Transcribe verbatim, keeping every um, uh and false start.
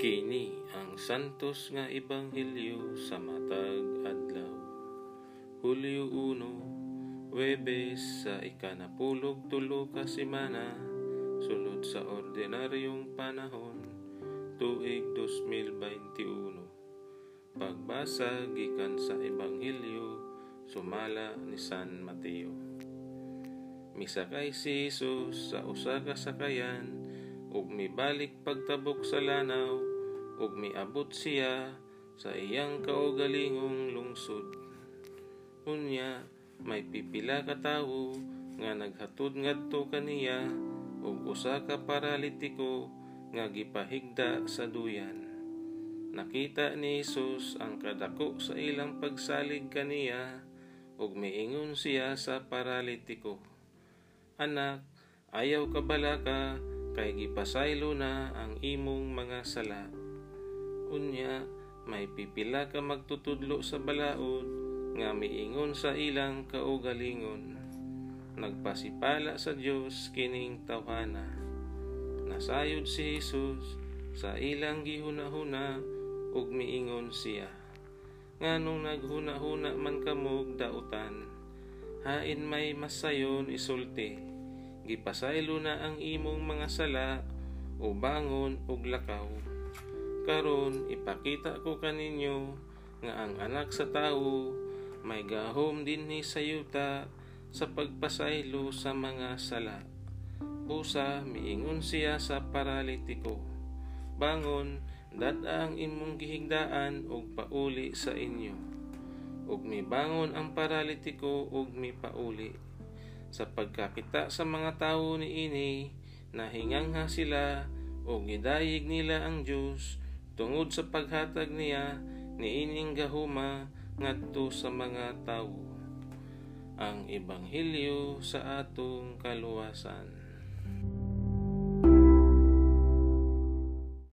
Kini ang santos nga ebanghelyo sa matag adlaw. Hulyo uno, Huwebes sa ikanapulog tulo ka semana, sulod sa ordinaryong panahon, tuig dalawang libo dalawampu't isa. Pagbasa gikan sa ebanghelyo sumala ni San Mateo. Misakay si Jesus sa usa ka sakayan ug mibalik pagtabok sa lanaw ug miabot siya sa iyang kaugalingong lungsod. Unya may pipila ka tawo nga naghatod ngadto kaniya ug usa ka paralitiko nga gipahigda sa duyan. Nakita ni Hesus ang kadako sa ilang pagsalig kaniya ug miingon siya sa paralitiko, "Anak, ayaw ka balaka kay gipasaylo na ang imong mga sala." Unya may pipila ka magtutudlo sa balaod nga miingon sa ilang kaugalingon, "Nagpasipala sa Dios kining tawhana." Nasayod si Hesus sa ilang gihuna-huna ug miingon siya, "Nganong naghuna-huna man kamog dautan? Hain may masayon isulti. Gipasaylo na ang imong mga sala o bangon o lakaw. Karon ipakita ko kaninyo nga ang anak sa tao may gahom dinhi sa yuta sa pagpasaylo sa mga sala." Busa miingon siya sa paralitiko, "Bangon, dad-a ang imong gihigdaan og pauli sa inyo." Ug mibangon ang paralitiko ug mipauli. Sa pagkakita sa mga tao ni ini, nahingangha sila o gidayig nila ang Diyos tungod sa paghatag niya ni ining gahuma ngadto sa mga tao. Ang Ebanghelyo sa atong kaluwasan.